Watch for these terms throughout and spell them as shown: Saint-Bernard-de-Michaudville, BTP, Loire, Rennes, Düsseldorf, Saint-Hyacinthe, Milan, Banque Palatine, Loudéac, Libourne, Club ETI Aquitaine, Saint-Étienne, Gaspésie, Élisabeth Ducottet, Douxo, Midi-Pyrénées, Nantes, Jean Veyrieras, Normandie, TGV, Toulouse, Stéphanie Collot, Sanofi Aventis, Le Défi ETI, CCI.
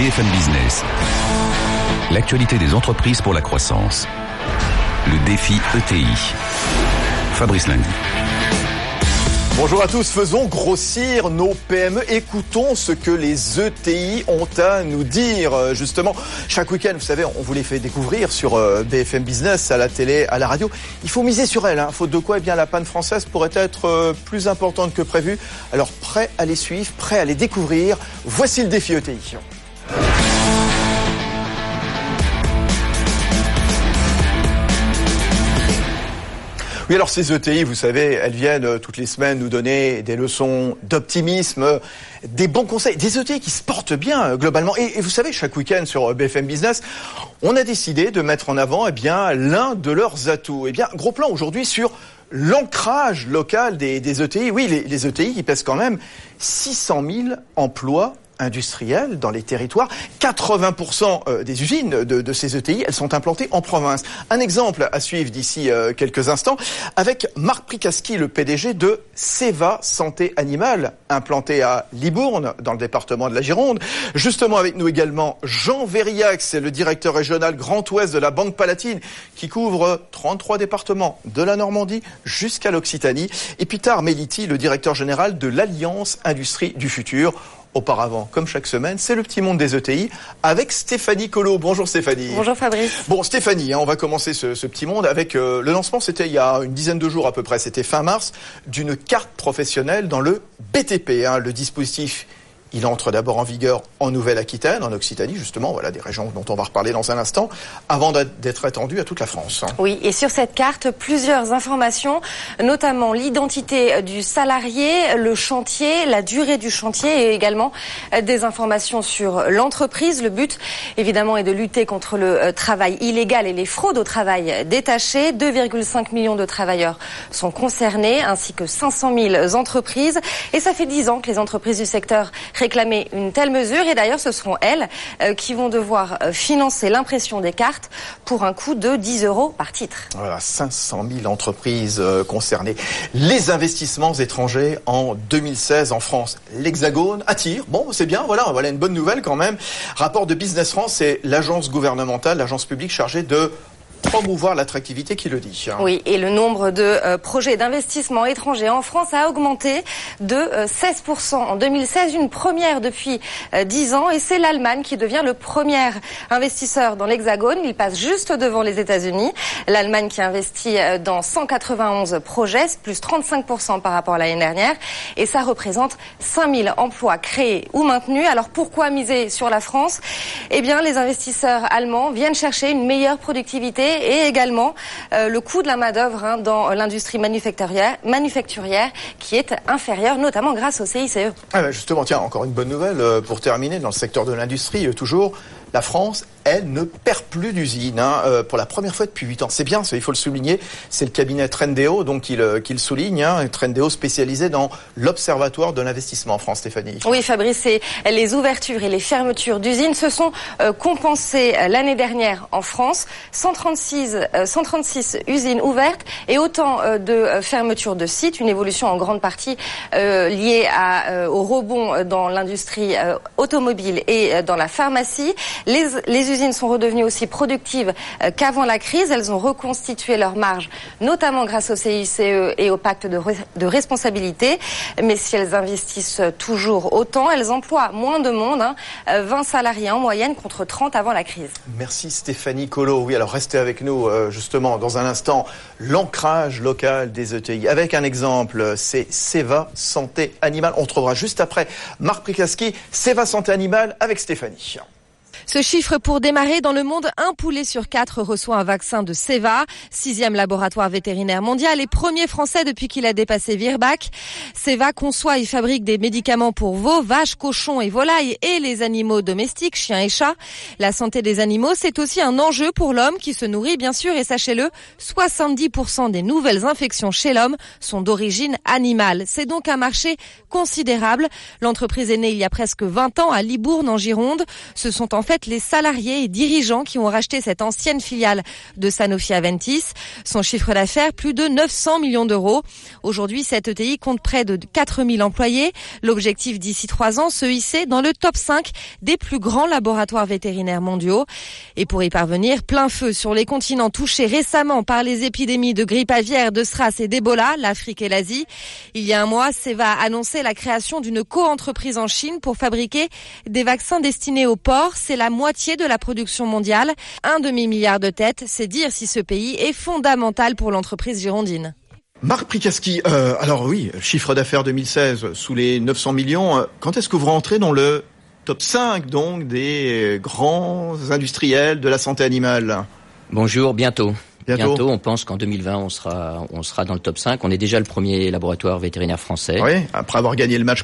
BFM Business. L'actualité des entreprises pour la croissance. Le défi ETI. Fabrice Lundi. Bonjour à tous, faisons grossir nos PME, écoutons ce que les ETI ont à nous dire. Justement, chaque week-end, vous savez, on vous les fait découvrir sur BFM Business, à la télé, à la radio. Il faut miser sur elles, hein. Faute de quoi, eh bien, la panne française pourrait être plus importante que prévu. Alors, prêt à les suivre, prêt à les découvrir, voici le défi ETI. Oui, alors ces ETI, vous savez, elles viennent toutes les semaines nous donner des leçons d'optimisme, des bons conseils, des ETI qui se portent bien globalement. Et vous savez, chaque week-end sur BFM Business, on a décidé de mettre en avant eh bien l'un de leurs atouts. Eh bien, gros plan aujourd'hui sur l'ancrage local des ETI. Oui, les ETI qui pèsent quand même 600 000 emplois industriels dans les territoires. 80% des usines de ces ETI, elles sont implantées en province. Un exemple à suivre d'ici quelques instants avec Marc Prikazski, le PDG de CEVA Santé Animale, implanté à Libourne, dans le département de la Gironde. Justement avec nous également Jean Veyrieras, le directeur régional Grand Ouest de la Banque Palatine, qui couvre 33 départements de la Normandie jusqu'à l'Occitanie. Et puis Tahar Meliti, le directeur général de l'Alliance Industrie du Futur. Auparavant, comme chaque semaine, c'est le petit monde des ETI avec Stéphanie Collot. Bonjour Stéphanie. Bonjour Fabrice. Bon Stéphanie, hein, on va commencer ce petit monde avec le lancement, c'était il y a une dizaine de jours à peu près, c'était fin mars, d'une carte professionnelle dans le BTP. Hein, le dispositif, il entre d'abord en vigueur en Nouvelle-Aquitaine, en Occitanie, justement, voilà des régions dont on va reparler dans un instant, avant d'être étendu à toute la France. Oui, et sur cette carte, plusieurs informations, notamment l'identité du salarié, le chantier, la durée du chantier et également des informations sur l'entreprise. Le but, évidemment, est de lutter contre le travail illégal et les fraudes au travail détaché. 2,5 millions de travailleurs sont concernés, ainsi que 500 000 entreprises. Et ça fait 10 ans que les entreprises du secteur réclamer une telle mesure et d'ailleurs ce seront elles qui vont devoir financer l'impression des cartes pour un coût de 10 euros par titre. Voilà, 500 000 entreprises concernées. Les investissements étrangers en 2016 en France. L'Hexagone attire. Bon, c'est bien, voilà une bonne nouvelle quand même. Rapport de Business France et l'agence gouvernementale, l'agence publique chargée de promouvoir l'attractivité qui le dit. Hein. Oui, et le nombre de projets d'investissement étrangers en France a augmenté de 16% en 2016, une première depuis 10 ans, et c'est l'Allemagne qui devient le premier investisseur dans l'Hexagone. Il passe juste devant les États-Unis. L'Allemagne qui investit dans 191 projets, plus 35% par rapport à l'année dernière, et ça représente 5000 emplois créés ou maintenus. Alors pourquoi miser sur la France ? Eh bien, les investisseurs allemands viennent chercher une meilleure productivité et également le coût de la main-d'œuvre hein, dans l'industrie manufacturière qui est inférieur, notamment grâce au CICE. Ah ben justement, tiens, encore une bonne nouvelle pour terminer dans le secteur de l'industrie, toujours. La France, elle, ne perd plus d'usine hein, pour la première fois depuis 8 ans. C'est bien, il faut le souligner. C'est le cabinet Trendéo donc qui le souligne. Hein, Trendéo spécialisé dans l'observatoire de l'investissement en France, Stéphanie. Oui, Fabrice, les ouvertures et les fermetures d'usines se sont compensées l'année dernière en France. 136 usines ouvertes et autant de fermetures de sites. Une évolution en grande partie liée au rebond dans l'industrie automobile et dans la pharmacie. Les usines sont redevenues aussi productives qu'avant la crise. Elles ont reconstitué leurs marges, notamment grâce au CICE et au pacte de responsabilité. Mais si elles investissent toujours autant, elles emploient moins de monde, hein, 20 salariés en moyenne contre 30 avant la crise. Merci Stéphanie Collot. Oui, alors restez avec nous justement dans un instant. L'ancrage local des ETI. Avec un exemple, c'est CEVA Santé Animale. On retrouvera juste après Marc Prikazski, CEVA Santé Animale avec Stéphanie. Ce chiffre pour démarrer, dans le monde, un poulet sur 4 reçoit un vaccin de CEVA, 6e laboratoire vétérinaire mondial et premier français depuis qu'il a dépassé Virbac. CEVA conçoit et fabrique des médicaments pour veaux, vaches, cochons et volailles et les animaux domestiques, chiens et chats. La santé des animaux, c'est aussi un enjeu pour l'homme qui se nourrit, bien sûr, et sachez-le, 70% des nouvelles infections chez l'homme sont d'origine animale. C'est donc un marché considérable. L'entreprise est née il y a presque 20 ans à Libourne en Gironde. Ce sont en fait reconnaître les salariés et dirigeants qui ont racheté cette ancienne filiale de Sanofi Aventis. Son chiffre d'affaires, plus de 900 millions d'euros. Aujourd'hui, cette ETI compte près de 4000 employés. L'objectif d'ici 3 ans, se hisser dans le top 5 des plus grands laboratoires vétérinaires mondiaux. Et pour y parvenir, plein feu sur les continents touchés récemment par les épidémies de grippe aviaire, de SRAS et d'Ebola, l'Afrique et l'Asie. Il y a un mois, CEVA a annoncé la création d'une co-entreprise en Chine pour fabriquer des vaccins destinés aux porcs. C'est la moitié de la production mondiale. Un demi-milliard de têtes, c'est dire si ce pays est fondamental pour l'entreprise girondine. Marc Prikazski, alors oui, chiffre d'affaires 2016 sous les 900 millions. Quand est-ce que vous rentrez dans le top 5 donc des grands industriels de la santé animale ? Bonjour, bientôt. On pense qu'en 2020 on sera dans le top 5. On est déjà le premier laboratoire vétérinaire français. Oui, après avoir gagné le match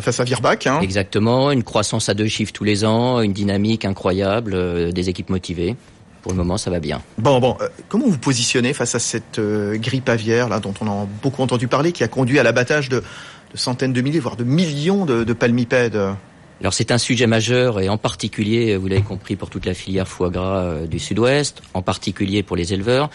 face à Virbac. Hein. Exactement, une croissance à 2 chiffres tous les ans, une dynamique incroyable, des équipes motivées. Pour le moment, ça va bien. Bon, comment vous positionnez face à cette grippe aviaire là dont on a beaucoup entendu parler, qui a conduit à l'abattage de centaines de milliers, voire de millions de palmipèdes? Alors c'est un sujet majeur et en particulier, vous l'avez compris, pour toute la filière foie gras du Sud-Ouest, en particulier pour les éleveurs.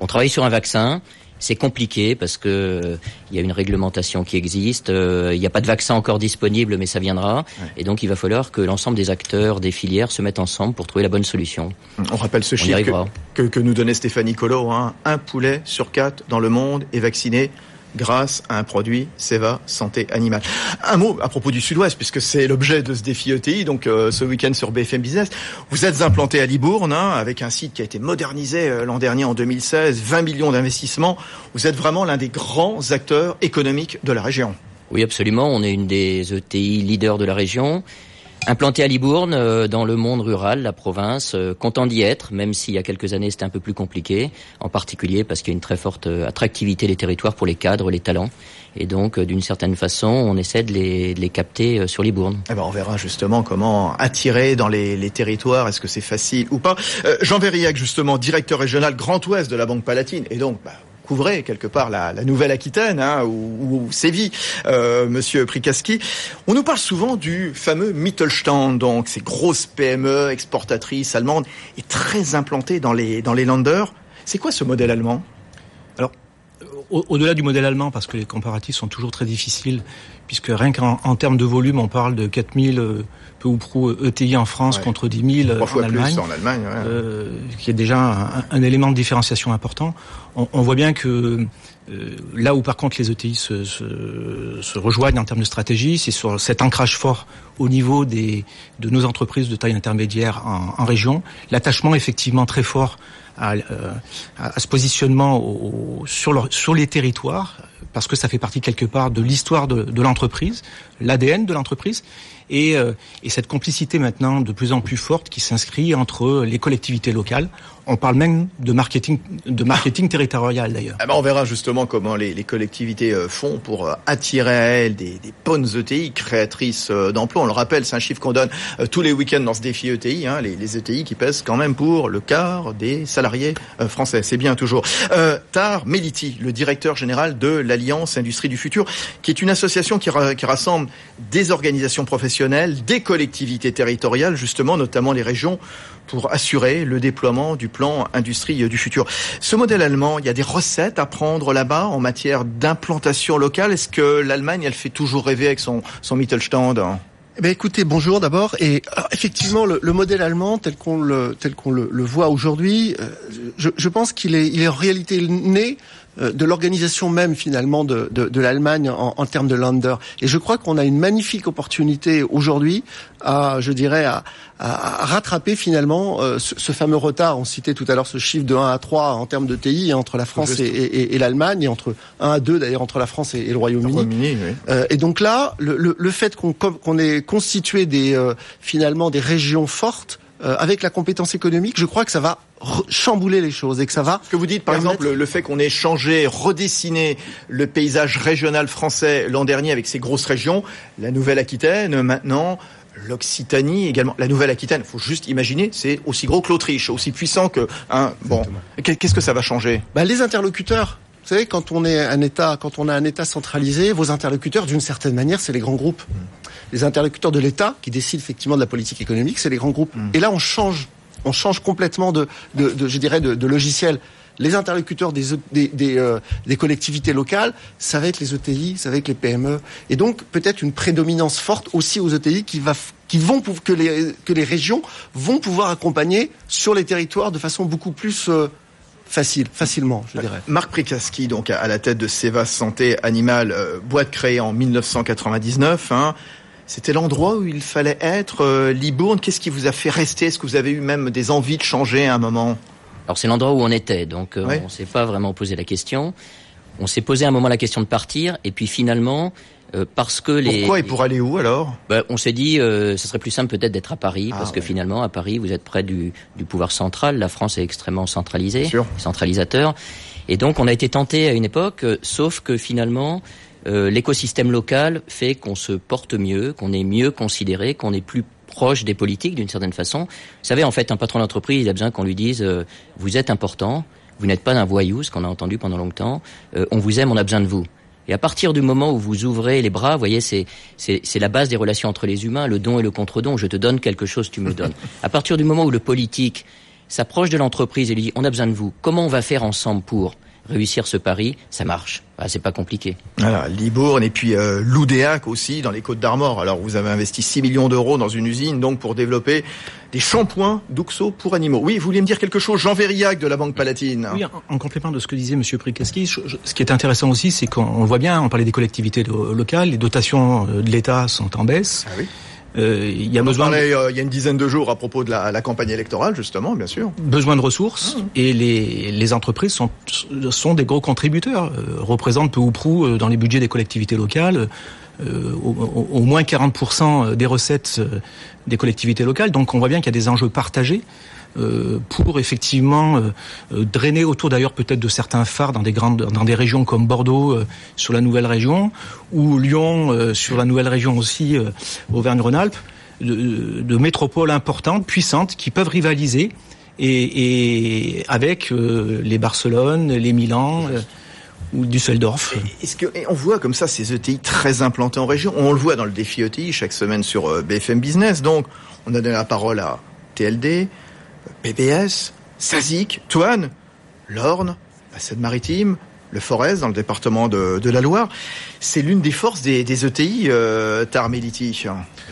On travaille sur un vaccin. C'est compliqué parce que il y a une réglementation qui existe, il n'y a pas de vaccin encore disponible, mais ça viendra. Ouais. Et donc il va falloir que l'ensemble des acteurs, des filières se mettent ensemble pour trouver la bonne solution. On rappelle ce chiffre que nous donnait Stéphanie Collot, hein. 1 poulet sur 4 dans le monde est vacciné grâce à un produit CEVA Santé Animale. Un mot à propos du Sud-Ouest, puisque c'est l'objet de ce défi ETI, donc ce week-end sur BFM Business. Vous êtes implanté à Libourne, hein, avec un site qui a été modernisé l'an dernier, en 2016, 20 millions d'investissements. Vous êtes vraiment l'un des grands acteurs économiques de la région. Oui, absolument. On est une des ETI leaders de la région. Implanté à Libourne, dans le monde rural, la province, content d'y être, même s'il y a quelques années c'était un peu plus compliqué, en particulier parce qu'il y a une très forte attractivité des territoires pour les cadres, les talents. Et donc, d'une certaine façon, on essaie de les capter sur Libourne. Eh ben, on verra justement comment attirer dans les territoires, est-ce que c'est facile ou pas. Jean Veyrieras, justement, directeur régional Grand Ouest de la Banque Palatine, et donc... couvrez quelque part la Nouvelle-Aquitaine, hein, ou Séville, monsieur Prikazski. On nous parle souvent du fameux Mittelstand, donc ces grosses PME exportatrices allemandes et très implantées dans les Länder. C'est quoi ce modèle allemand ? Alors, au-delà du modèle allemand, parce que les comparatifs sont toujours très difficiles, puisque rien qu'en termes de volume, on parle de 4000 peu ou prou ETI en France, ouais, contre 10 000 en Allemagne, ouais. Qui est déjà un élément de différenciation important. On voit bien que là où par contre les ETI se rejoignent en termes de stratégie, c'est sur cet ancrage fort au niveau de nos entreprises de taille intermédiaire en région, l'attachement effectivement très fort à ce positionnement sur les territoires, parce que ça fait partie quelque part de l'histoire de l'entreprise, l'ADN de l'entreprise, et cette complicité maintenant de plus en plus forte qui s'inscrit entre les collectivités locales. On parle même de marketing territorial d'ailleurs. Ah ben on verra justement comment les collectivités font pour attirer à elles des bonnes ETI créatrices d'emplois. On le rappelle, c'est un chiffre qu'on donne tous les week-ends dans ce défi ETI, hein, les ETI qui pèsent quand même pour le quart des salariés français. C'est bien toujours. Tahar Meliti, le directeur général de l'Alliance Industrie du Futur, qui est une association qui rassemble des organisations professionnelles, des collectivités territoriales, justement, notamment les régions, pour assurer le déploiement du plan industrie du futur. Ce modèle allemand, il y a des recettes à prendre là-bas en matière d'implantation locale. Est-ce que l'Allemagne, elle fait toujours rêver avec son Mittelstand ? Eh bien, écoutez, bonjour d'abord. Et alors, effectivement, le modèle allemand tel qu'on le voit aujourd'hui, je pense qu'il est en réalité né de l'organisation même finalement de l'Allemagne en termes de Länder. Et je crois qu'on a une magnifique opportunité aujourd'hui à rattraper finalement ce fameux retard. On citait tout à l'heure ce chiffre de 1 à 3 en termes de TI entre la France et l'Allemagne, et entre 1 à 2 d'ailleurs entre la France et le Royaume-Uni. Oui. Et donc là, le fait qu'on ait constitué finalement des régions fortes avec la compétence économique, je crois que ça va chambouler les choses et que ça va... Ce que vous dites, par exemple, le fait qu'on ait changé, redessiné le paysage régional français l'an dernier avec ces grosses régions, la Nouvelle-Aquitaine maintenant, l'Occitanie également. La Nouvelle-Aquitaine, il faut juste imaginer, c'est aussi gros que l'Autriche, aussi puissant que... Hein, bon, qu'est-ce que ça va changer ? Les interlocuteurs. Vous savez, quand on est un État, quand on a un État centralisé, vos interlocuteurs, d'une certaine manière, c'est les grands groupes. Les interlocuteurs de l'État, qui décident effectivement de la politique économique, c'est les grands groupes. Et là, on change complètement de logiciel. Les interlocuteurs des collectivités locales, ça va être les ETI, ça va être les PME, et donc peut-être une prédominance forte aussi aux ETI que les régions vont pouvoir accompagner sur les territoires de façon beaucoup plus facilement, je dirais. Marc Prikazski, donc à la tête de CEVA Santé Animale, boîte créée en 1999, hein. C'était l'endroit où il fallait être, Libourne. Qu'est-ce qui vous a fait rester? Est-ce que vous avez eu même des envies de changer à un moment? Alors c'est l'endroit où on était, donc ouais. On ne s'est pas vraiment posé la question. On s'est posé à un moment la question de partir, et puis finalement, parce que les... Pourquoi et pour aller où alors ? Ben, on s'est dit, ça serait plus simple peut-être d'être à Paris, parce que finalement, à Paris, vous êtes près du pouvoir central. La France est extrêmement centralisée, centralisateur. Et donc on a été tenté à une époque, sauf que finalement... l'écosystème local fait qu'on se porte mieux, qu'on est mieux considéré, qu'on est plus proche des politiques d'une certaine façon. Vous savez, en fait, un patron d'entreprise, il a besoin qu'on lui dise « vous êtes important, vous n'êtes pas un voyou », ce qu'on a entendu pendant longtemps, « on vous aime, on a besoin de vous ». Et à partir du moment où vous ouvrez les bras, vous voyez, c'est la base des relations entre les humains, le don et le contre-don, je te donne quelque chose, tu me le donnes. À partir du moment où le politique s'approche de l'entreprise et lui dit « on a besoin de vous, comment on va faire ensemble pour ?» réussir ce pari, ça marche. Ah, c'est pas compliqué. Alors, Libourne et puis Loudéac aussi, dans les Côtes-d'Armor. Alors, vous avez investi 6 millions d'euros dans une usine donc pour développer des shampoings Douxo pour animaux. Oui, vous vouliez me dire quelque chose, Jean Veyrieras de la Banque Palatine. Oui, en complément de ce que disait M. Prikazski, ce qui est intéressant aussi, c'est qu'on voit bien, on parlait des collectivités locales, les dotations de l'État sont en baisse. Ah oui. Il y a une dizaine de jours à propos de la campagne électorale, justement, bien sûr. Besoin de ressources, et les entreprises sont des gros contributeurs, représentent peu ou prou dans les budgets des collectivités locales, au moins 40% des recettes des collectivités locales. Donc on voit bien qu'il y a des enjeux partagés pour effectivement drainer autour d'ailleurs peut-être de certains phares dans des régions comme Bordeaux sur la nouvelle région, ou Lyon sur la nouvelle région aussi, Auvergne-Rhône-Alpes, de métropoles importantes, puissantes, qui peuvent rivaliser et avec les Barcelone, les Milan... ou Düsseldorf. On voit comme ça ces ETI très implantés en région. On le voit dans le défi ETI chaque semaine sur BFM Business. Donc, on a donné la parole à TLD, PBS, Sazic, Toine, l'Orne, la Seine-Maritime, le Forez dans le département de la Loire. C'est l'une des forces des ETI, Tahar Meliti,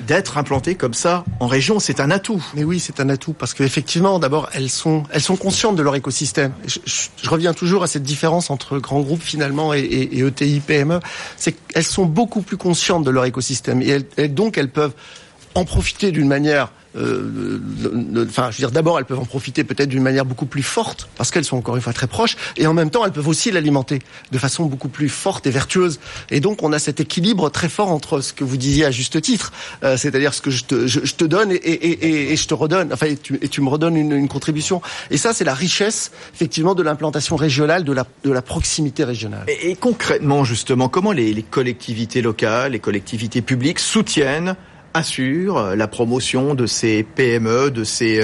d'être implantées comme ça en région. C'est un atout. Mais oui, c'est un atout parce qu'effectivement, d'abord, elles sont conscientes de leur écosystème. Je reviens toujours à cette différence entre grands groupes finalement et ETI, PME. C'est qu'elles sont beaucoup plus conscientes de leur écosystème et donc elles peuvent en profiter d'une manière... d'abord elles peuvent en profiter peut-être d'une manière beaucoup plus forte parce qu'elles sont encore une fois très proches, et en même temps elles peuvent aussi l'alimenter de façon beaucoup plus forte et vertueuse, et donc on a cet équilibre très fort entre ce que vous disiez à juste titre, c'est-à-dire ce que je te donne et je te redonne, enfin et tu me redonnes une contribution, et ça c'est la richesse effectivement de l'implantation régionale, de la proximité régionale. Et concrètement justement, comment les collectivités locales, les collectivités publiques assurent la promotion de ces PME, de ces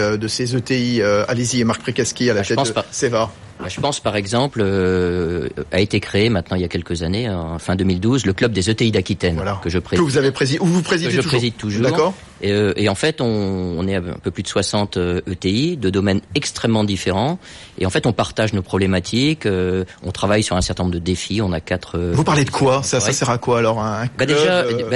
ETI. Allez-y, Marc Prikazski à la tête de CEVA. Je pense par exemple a été créé maintenant il y a quelques années, en fin 2012, le club des ETI d'Aquitaine, voilà, que je préside. Que vous avez présidé, ou vous présidez toujours. Je préside toujours. D'accord. Et en fait, on est un peu plus de 60 ETI de domaines extrêmement différents. Et en fait, on partage nos problématiques. On travaille sur un certain nombre de défis. On a 4. Vous parlez de quoi ? Ça sert à quoi alors un club,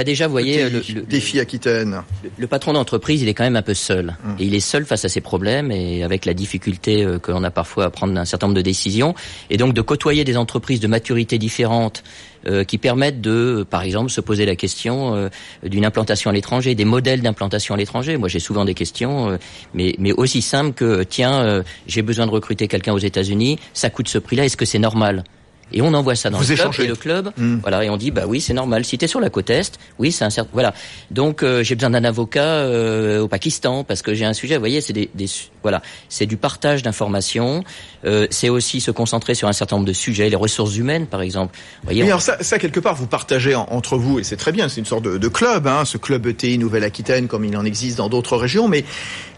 déjà, vous voyez le défi Aquitaine. Le patron d'entreprise, il est quand même un peu seul. Et il est seul face à ses problèmes et avec la difficulté que l'on a parfois à prendre un certain nombre de décisions. Et donc de côtoyer des entreprises de maturité différentes qui permettent de, par exemple, se poser la question d'une implantation à l'étranger, des modèles d'implantation à l'étranger. Moi, j'ai souvent des questions, mais aussi simples que j'ai besoin de recruter quelqu'un aux États-Unis, ça coûte ce prix-là, est-ce que c'est normal ? Et on envoie ça dans le club, et le club, voilà, et on dit, bah oui, c'est normal. Si t'es sur la côte est, oui, c'est un certain, voilà. Donc j'ai besoin d'un avocat au Pakistan parce que j'ai un sujet. Vous voyez, c'est des Voilà, c'est du partage d'informations, c'est aussi se concentrer sur un certain nombre de sujets, les ressources humaines par exemple. Voyez, mais alors ça quelque part vous partagez entre vous, et c'est très bien, c'est une sorte de club, hein, ce club ETI Nouvelle-Aquitaine comme il en existe dans d'autres régions, mais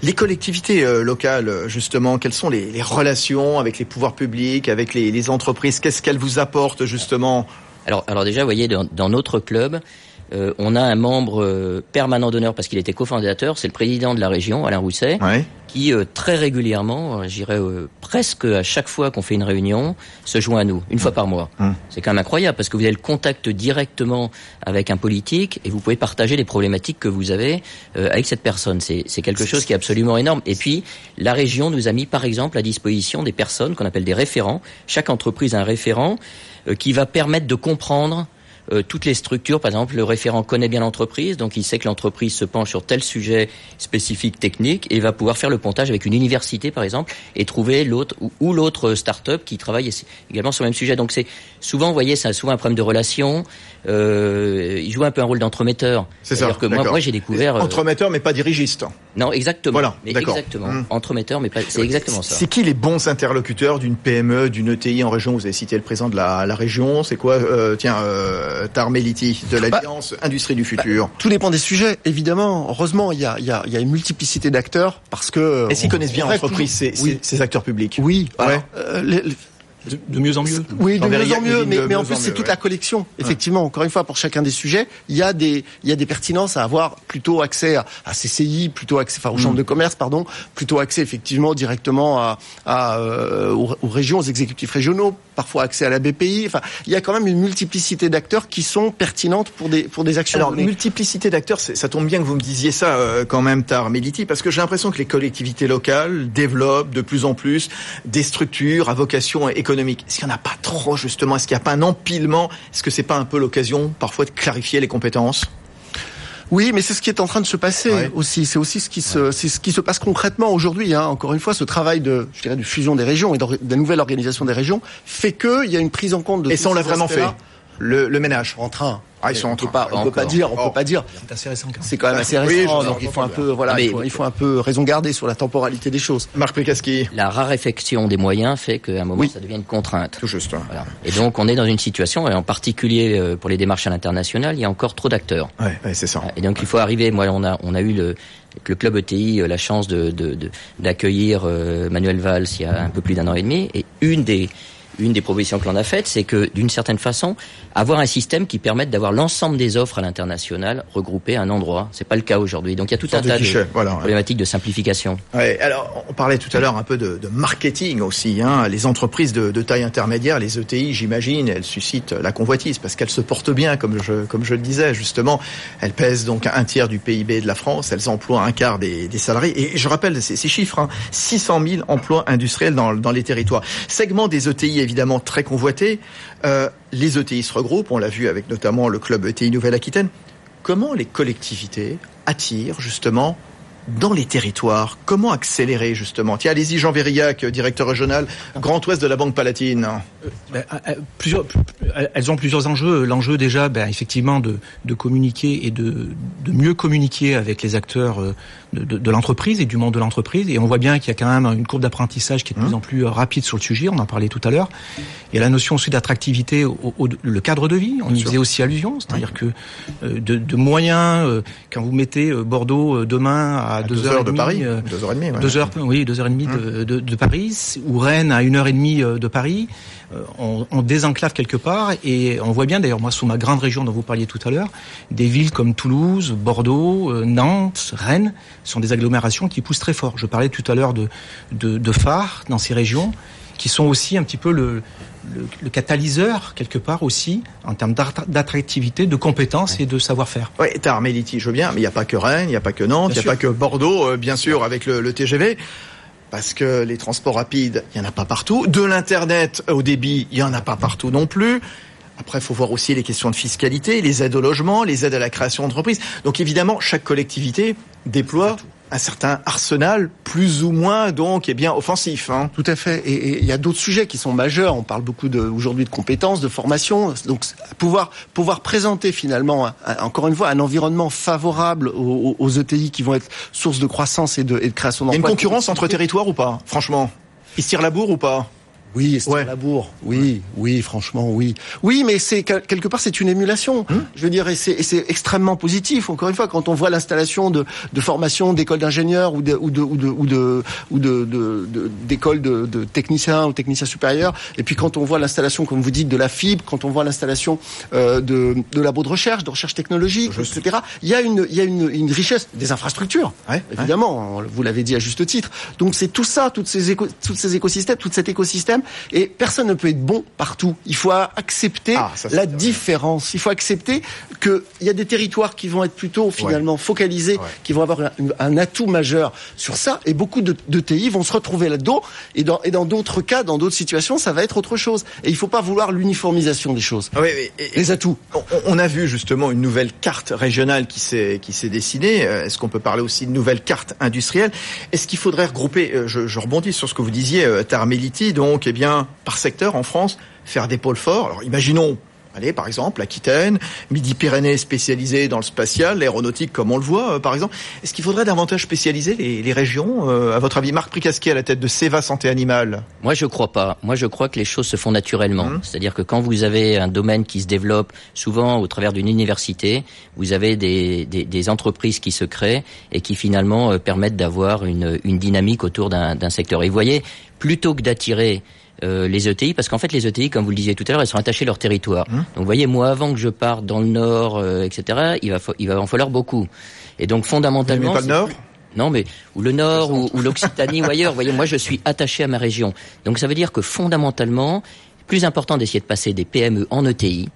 les collectivités locales justement, quelles sont les relations avec les pouvoirs publics, avec les entreprises, qu'est-ce qu'elles vous apportent justement? Alors déjà, vous voyez, dans notre club, on a un membre permanent d'honneur parce qu'il était cofondateur, c'est le président de la région, Alain Rousset, ouais, qui très régulièrement, presque à chaque fois qu'on fait une réunion, se joint à nous, une fois par mois. Ouais. C'est quand même incroyable parce que vous avez le contact directement avec un politique et vous pouvez partager les problématiques que vous avez avec cette personne. C'est quelque chose qui est absolument énorme. Et puis, la région nous a mis par exemple à disposition des personnes qu'on appelle des référents. Chaque entreprise a un référent qui va permettre de comprendre toutes les structures. Par exemple, le référent connaît bien l'entreprise, donc il sait que l'entreprise se penche sur tel sujet spécifique technique et va pouvoir faire le pontage avec une université, par exemple, et trouver l'autre start-up qui travaille également sur le même sujet. Donc c'est souvent, vous voyez, c'est souvent un problème de relation. Il joue un peu un rôle d'entremetteur. C'est ça. Alors que moi j'ai découvert entremetteur, mais pas dirigiste. Non, exactement. Voilà. Mais d'accord. Exactement. Entremetteur, mais pas. C'est exactement ça. C'est qui les bons interlocuteurs d'une PME, d'une ETI en région? Vous avez cité le président de la région. C'est quoi Tahar Meliti de l'Alliance Industrie du Futur. Tout dépend des sujets, évidemment. Heureusement, il y a une multiplicité d'acteurs parce que. Est-ce qu'ils connaissent bien l'entreprise, ces acteurs publics? Oui. Ouais. Alors, de mieux en mieux. Oui, de mieux en mieux, mais en plus c'est toute la collection. Effectivement, encore une fois, pour chacun des sujets, il y a des pertinences à avoir plutôt accès à CCI, plutôt accès, aux chambres de commerce, pardon, plutôt accès effectivement directement aux régions, aux exécutifs régionaux, parfois accès à la BPI. Enfin, il y a quand même une multiplicité d'acteurs qui sont pertinentes pour des actions. Alors, multiplicité d'acteurs, ça tombe bien que vous me disiez ça quand même, Tahar Meliti, parce que j'ai l'impression que les collectivités locales développent de plus en plus des structures à vocation économique. Est-ce qu'il n'y en a pas trop, justement? Est-ce qu'il n'y a pas un empilement? Est-ce que c'est pas un peu l'occasion, parfois, de clarifier les compétences? Oui, mais c'est ce qui est en train de se passer aussi. C'est aussi ce qui se passe concrètement aujourd'hui, hein. Encore une fois, ce travail de fusion des régions et de la nouvelle organisation des régions fait qu'il y a une prise en compte de. Et ça, on l'a vraiment fait. Le ménage. En train. Ah, ils sont en train. On peut pas dire. C'est assez récent. C'est quand même assez récent. Donc il faut un peu raison garder sur la temporalité des choses. Marc Prikazski. La raréfaction des moyens fait qu'à un moment ça devient une contrainte. Tout juste. Voilà. Et donc on est dans une situation, et en particulier pour les démarches à l'international, il y a encore trop d'acteurs. Ouais, c'est ça. Et donc il faut arriver. Moi, on a eu le club ETI la chance d'accueillir Manuel Valls il y a un peu plus d'un an et demi, et une des propositions que l'on a faites, c'est que, d'une certaine façon, avoir un système qui permette d'avoir l'ensemble des offres à l'international regroupées à un endroit. C'est pas le cas aujourd'hui. Donc, il y a tout un tas de problématiques de simplification. Ouais. Alors, on parlait tout à l'heure un peu de marketing aussi, hein. Les entreprises de taille intermédiaire, les ETI, j'imagine, elles suscitent la convoitise parce qu'elles se portent bien, comme je le disais, justement. Elles pèsent donc un tiers du PIB de la France. Elles emploient un quart des salariés. Et je rappelle ces chiffres, hein. 600 000 emplois industriels dans les territoires. Segment des ETI, évidemment très convoité. Les ETI se regroupent, on l'a vu avec notamment le club ETI Nouvelle-Aquitaine. Comment les collectivités attirent justement dans les territoires? Comment accélérer justement? Tiens, allez-y Jean Veyrieras, directeur régional Grand Ouest de la Banque Palatine. Elles ont plusieurs enjeux. L'enjeu déjà, effectivement, de communiquer et de mieux communiquer avec les acteurs de l'entreprise et du monde de l'entreprise. Et on voit bien qu'il y a quand même une courbe d'apprentissage qui est de plus en plus rapide sur le sujet. On en parlait tout à l'heure. Il y a la notion aussi d'attractivité, le cadre de vie. On y faisait aussi allusion. C'est-à-dire que de moyens, quand vous mettez Bordeaux demain à 2 heures de Paris, 2 heures et demie, 2 heures et demie de Paris, ou Rennes à 1 heure et demie de Paris, on désenclave quelque part, et on voit bien d'ailleurs, moi sous ma grande région dont vous parliez tout à l'heure, des villes comme Toulouse, Bordeaux, Nantes, Rennes sont des agglomérations qui poussent très fort. Je parlais tout à l'heure de phares dans ces régions qui sont aussi un petit peu le catalyseur, quelque part aussi, en termes d'attractivité, de compétences et de savoir-faire. Oui, Tahar Meliti, je veux bien, mais il n'y a pas que Rennes, il n'y a pas que Nantes, il n'y a pas que Bordeaux, bien sûr, avec le TGV, parce que les transports rapides, il n'y en a pas partout. De l'Internet au débit, il n'y en a pas partout non plus. Après, il faut voir aussi les questions de fiscalité, les aides au logement, les aides à la création d'entreprises. Donc évidemment, chaque collectivité déploie un certain arsenal, plus ou moins donc, eh bien offensif. Hein. Tout à fait. Et il y a d'autres sujets qui sont majeurs. On parle beaucoup aujourd'hui de compétences, de formation. Donc pouvoir présenter finalement, encore une fois, un environnement favorable aux ETI qui vont être source de croissance et de création d'emplois. Il y a une concurrence entre territoires ou pas, franchement? Ils se tirent la bourre ou pas? Oui, c'est la bourre. Oui, oui, franchement, oui. Oui, mais c'est quelque part, c'est une émulation. Je veux dire, et c'est extrêmement positif. Encore une fois, quand on voit l'installation de formation d'écoles d'ingénieurs ou d'écoles de techniciens ou techniciens supérieurs, et puis quand on voit l'installation, comme vous dites, de la fibre, quand on voit l'installation de labos de recherche technologique, etc. Il y a une richesse des infrastructures, évidemment. Vous l'avez dit à juste titre. Donc c'est tout ça, toutes ces écosystèmes, tout cet écosystème. Et personne ne peut être bon partout. Il faut accepter la différence. Il faut accepter qu'il y a des territoires qui vont être plutôt finalement focalisés, qui vont avoir un atout majeur sur ça. Et beaucoup de TI vont se retrouver là-dedans. Et dans d'autres cas, dans d'autres situations, ça va être autre chose. Et il ne faut pas vouloir l'uniformisation des choses. Ah oui, les atouts. On a vu justement une nouvelle carte régionale qui s'est dessinée. Est-ce qu'on peut parler aussi de nouvelle carte industrielle? Est-ce qu'il faudrait regrouper, je rebondis sur ce que vous disiez, Tahar Meliti, donc eh bien, par secteur, en France, faire des pôles forts. Alors, imaginons, par exemple, l'Aquitaine, Midi-Pyrénées spécialisées dans le spatial, l'aéronautique, comme on le voit, par exemple. Est-ce qu'il faudrait davantage spécialiser les régions, à votre avis? Marc Prikazski, à la tête de CEVA Santé Animale. Moi, je crois pas. Moi, je crois que les choses se font naturellement. C'est-à-dire que quand vous avez un domaine qui se développe, souvent au travers d'une université, vous avez des entreprises qui se créent et qui, finalement, permettent d'avoir une dynamique autour d'un secteur. Et vous voyez, plutôt que d'attirer les ETI, parce qu'en fait les ETI, comme vous le disiez tout à l'heure, elles sont attachées à leur territoire. Donc vous voyez, moi avant que je parte dans le Nord, etc., il va en falloir beaucoup. Et donc fondamentalement... Mais pas le Nord ? Non, mais ou le Nord, ou l'Occitanie, ou ailleurs. Vous voyez, moi je suis attaché à ma région. Donc ça veut dire que fondamentalement, plus important d'essayer de passer des PME en ETI,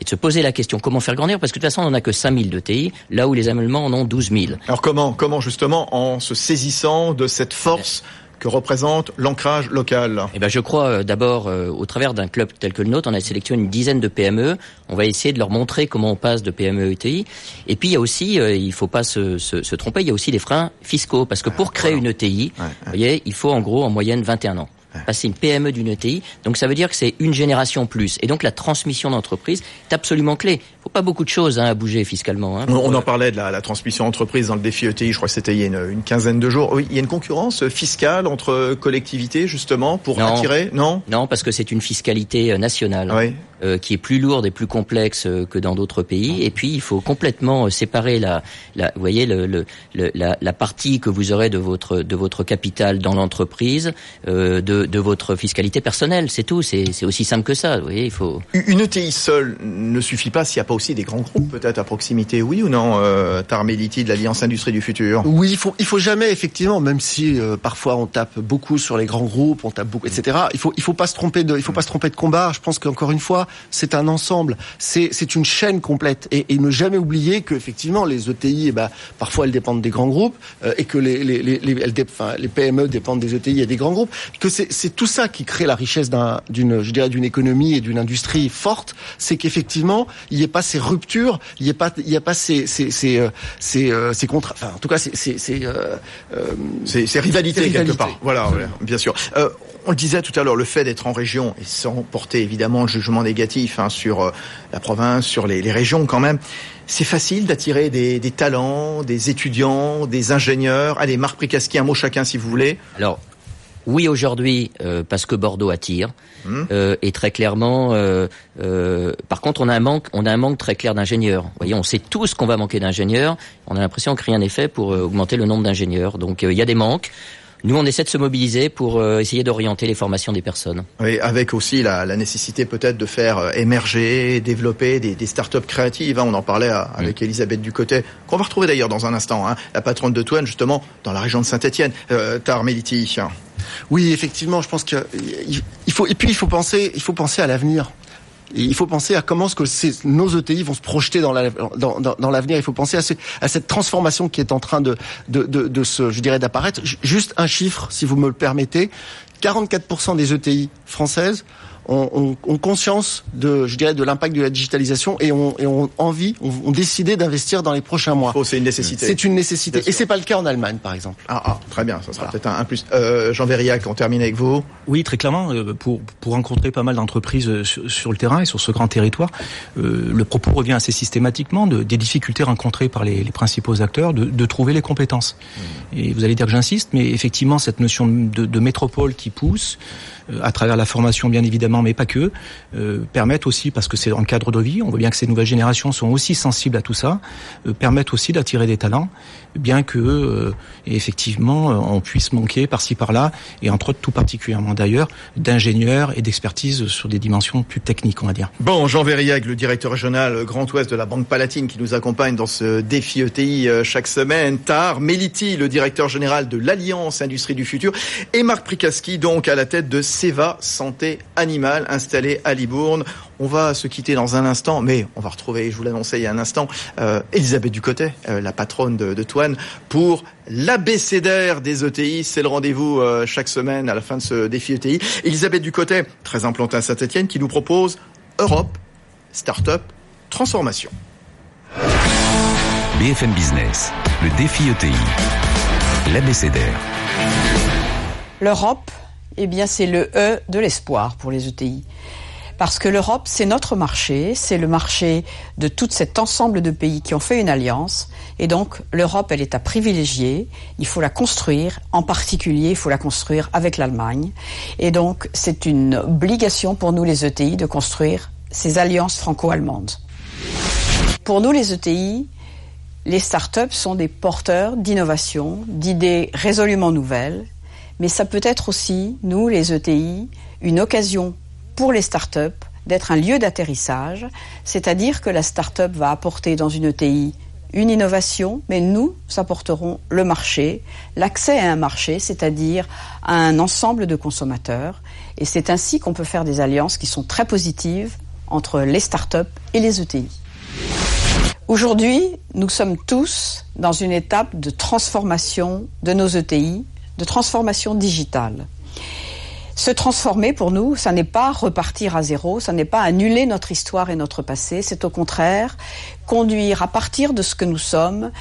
et de se poser la question comment faire grandir, parce que de toute façon on n'en a que 5000 d'ETI, là où les Allemands en ont 12000. Alors comment justement, en se saisissant de cette force que représente l'ancrage local? Eh ben, je crois d'abord, au travers d'un club tel que le nôtre, on a sélectionné une dizaine de PME. On va essayer de leur montrer comment on passe de PME à ETI. Et puis il y a aussi, il faut pas se tromper, il y a aussi les freins fiscaux, parce que pour créer une ETI, vous voyez, il faut en gros en moyenne 21 ans. Passer une PME d'une ETI, donc ça veut dire que c'est une génération plus. Et donc la transmission d'entreprise est absolument clé. Il faut pas beaucoup de choses à bouger fiscalement. On en parlait de la transmission d'entreprise dans le défi ETI, je crois que c'était il y a une quinzaine de jours. Oui, il y a une concurrence fiscale entre collectivités justement pour attirer ? Non, parce que c'est une fiscalité nationale qui est plus lourde et plus complexe que dans d'autres pays. Et puis il faut complètement séparer vous voyez, la partie que vous aurez de votre capital dans l'entreprise de votre fiscalité personnelle, c'est tout, c'est aussi simple que ça, vous voyez, il faut... Une ETI seule ne suffit pas s'il n'y a pas aussi des grands groupes peut-être à proximité, oui ou non, Tahar Meliti de l'Alliance Industrie du Futur? Oui, il faut jamais, effectivement, même si parfois on tape beaucoup sur les grands groupes, on tape beaucoup, etc., il faut pas se tromper de combat. Je pense qu'encore une fois, c'est un ensemble, c'est une chaîne complète, et ne jamais oublier que effectivement les ETI, parfois elles dépendent des grands groupes, et que les PME dépendent des ETI et des grands groupes, que c'est tout ça qui crée la richesse d'une économie et d'une industrie forte. C'est qu'effectivement il n'y ait pas ces ruptures, il n'y a pas ces contrats, enfin en tout cas ces rivalités quelque part. Voilà, bien sûr. On le disait tout à l'heure, le fait d'être en région, et sans porter évidemment le jugement négatif sur la province, sur les régions quand même, c'est facile d'attirer des talents, des étudiants, des ingénieurs. Allez, Marc Prikazski, un mot chacun si vous voulez. Alors, oui, aujourd'hui, parce que Bordeaux attire, et très clairement. Par contre, on a un manque très clair d'ingénieurs. Vous voyez, on sait tous qu'on va manquer d'ingénieurs. On a l'impression que rien n'est fait pour augmenter le nombre d'ingénieurs. Donc, il y a des manques. Nous, on essaie de se mobiliser pour essayer d'orienter les formations des personnes. Oui, avec aussi la nécessité peut-être de faire émerger, développer des start-up créatives. On en parlait avec Élisabeth Ducottet, qu'on va retrouver d'ailleurs dans un instant, la patronne de Toine, justement, dans la région de Saint-Étienne, Tahar Meliti. Oui, effectivement, je pense que il faut penser à l'avenir. Il faut penser à comment nos ETI vont se projeter dans l'avenir. Il faut penser à cette transformation qui est en train d'apparaître. Juste un chiffre, si vous me le permettez. 44% des ETI françaises ont conscience de, je dirais, de l'impact de la digitalisation et ont décidé d'investir dans les prochains mois. C'est une nécessité. C'est une nécessité. Et c'est pas le cas en Allemagne, par exemple. Ah, très bien. Ça sera peut-être un plus. Jean Veyrieras, on termine avec vous. Oui, très clairement, pour rencontrer pas mal d'entreprises sur le terrain et sur ce grand territoire, le propos revient assez systématiquement des difficultés rencontrées par les principaux acteurs de trouver les compétences. Et vous allez dire que j'insiste, mais effectivement, cette notion de métropole qui pousse, à travers la formation bien évidemment, mais pas que, permettent aussi, parce que c'est dans le cadre de vie, on voit bien que ces nouvelles générations sont aussi sensibles à tout ça, permettent aussi d'attirer des talents, bien que effectivement on puisse manquer par-ci par-là, et entre autres tout particulièrement d'ailleurs, d'ingénieurs et d'expertise sur des dimensions plus techniques, on va dire. Bon, Jean Veyrieras, le directeur régional Grand Ouest de la Banque Palatine qui nous accompagne dans ce défi ETI chaque semaine, Tahar Meliti, le directeur général de l'Alliance Industrie du Futur, et Marc Prikazski, donc à la tête de CEVA Santé Animale, installée à Libourne. On va se quitter dans un instant, mais on va retrouver, je vous l'annonçais il y a un instant, Élisabeth Ducottet, la patronne de Toine, pour l'abécédaire des ETI. C'est le rendez-vous chaque semaine à la fin de ce défi ETI. Élisabeth Ducottet, très implantée à Saint-Etienne, qui nous propose Europe, Start-up, Transformation. BFM Business, le défi ETI, l'abécédaire. L'Europe, eh bien c'est le E de l'espoir pour les ETI. Parce que l'Europe, c'est notre marché, c'est le marché de tout cet ensemble de pays qui ont fait une alliance. Et donc, l'Europe, elle est à privilégier. Il faut la construire. En particulier, il faut la construire avec l'Allemagne. Et donc, c'est une obligation pour nous, les ETI, de construire ces alliances franco-allemandes. Pour nous, les ETI, les start-up sont des porteurs d'innovation, d'idées résolument nouvelles. Mais ça peut être aussi, nous, les ETI, une occasion pour les start-up d'être un lieu d'atterrissage, c'est-à-dire que la start-up va apporter dans une ETI une innovation, mais nous apporterons le marché, l'accès à un marché, c'est-à-dire à un ensemble de consommateurs. Et c'est ainsi qu'on peut faire des alliances qui sont très positives entre les start-up et les ETI. Aujourd'hui, nous sommes tous dans une étape de transformation de nos ETI, de transformation digitale. Se transformer, pour nous, ça n'est pas repartir à zéro, ça n'est pas annuler notre histoire et notre passé, c'est au contraire conduire à partir de ce que nous sommes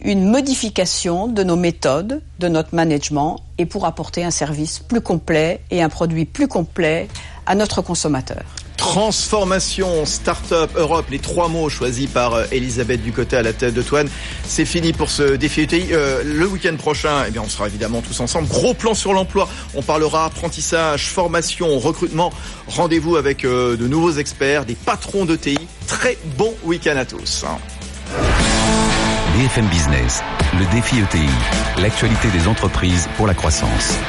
une modification de nos méthodes, de notre management, et pour apporter un service plus complet et un produit plus complet à notre consommateur. Transformation, start-up, Europe, les trois mots choisis par Élisabeth Ducottet à la tête de Toine. C'est fini pour ce défi ETI. Le week-end prochain, eh bien, on sera évidemment tous ensemble. Gros plan sur l'emploi. On parlera apprentissage, formation, recrutement. Rendez-vous avec de nouveaux experts, des patrons d'ETI. Très bon week-end à tous. BFM Business, le défi ETI, l'actualité des entreprises pour la croissance.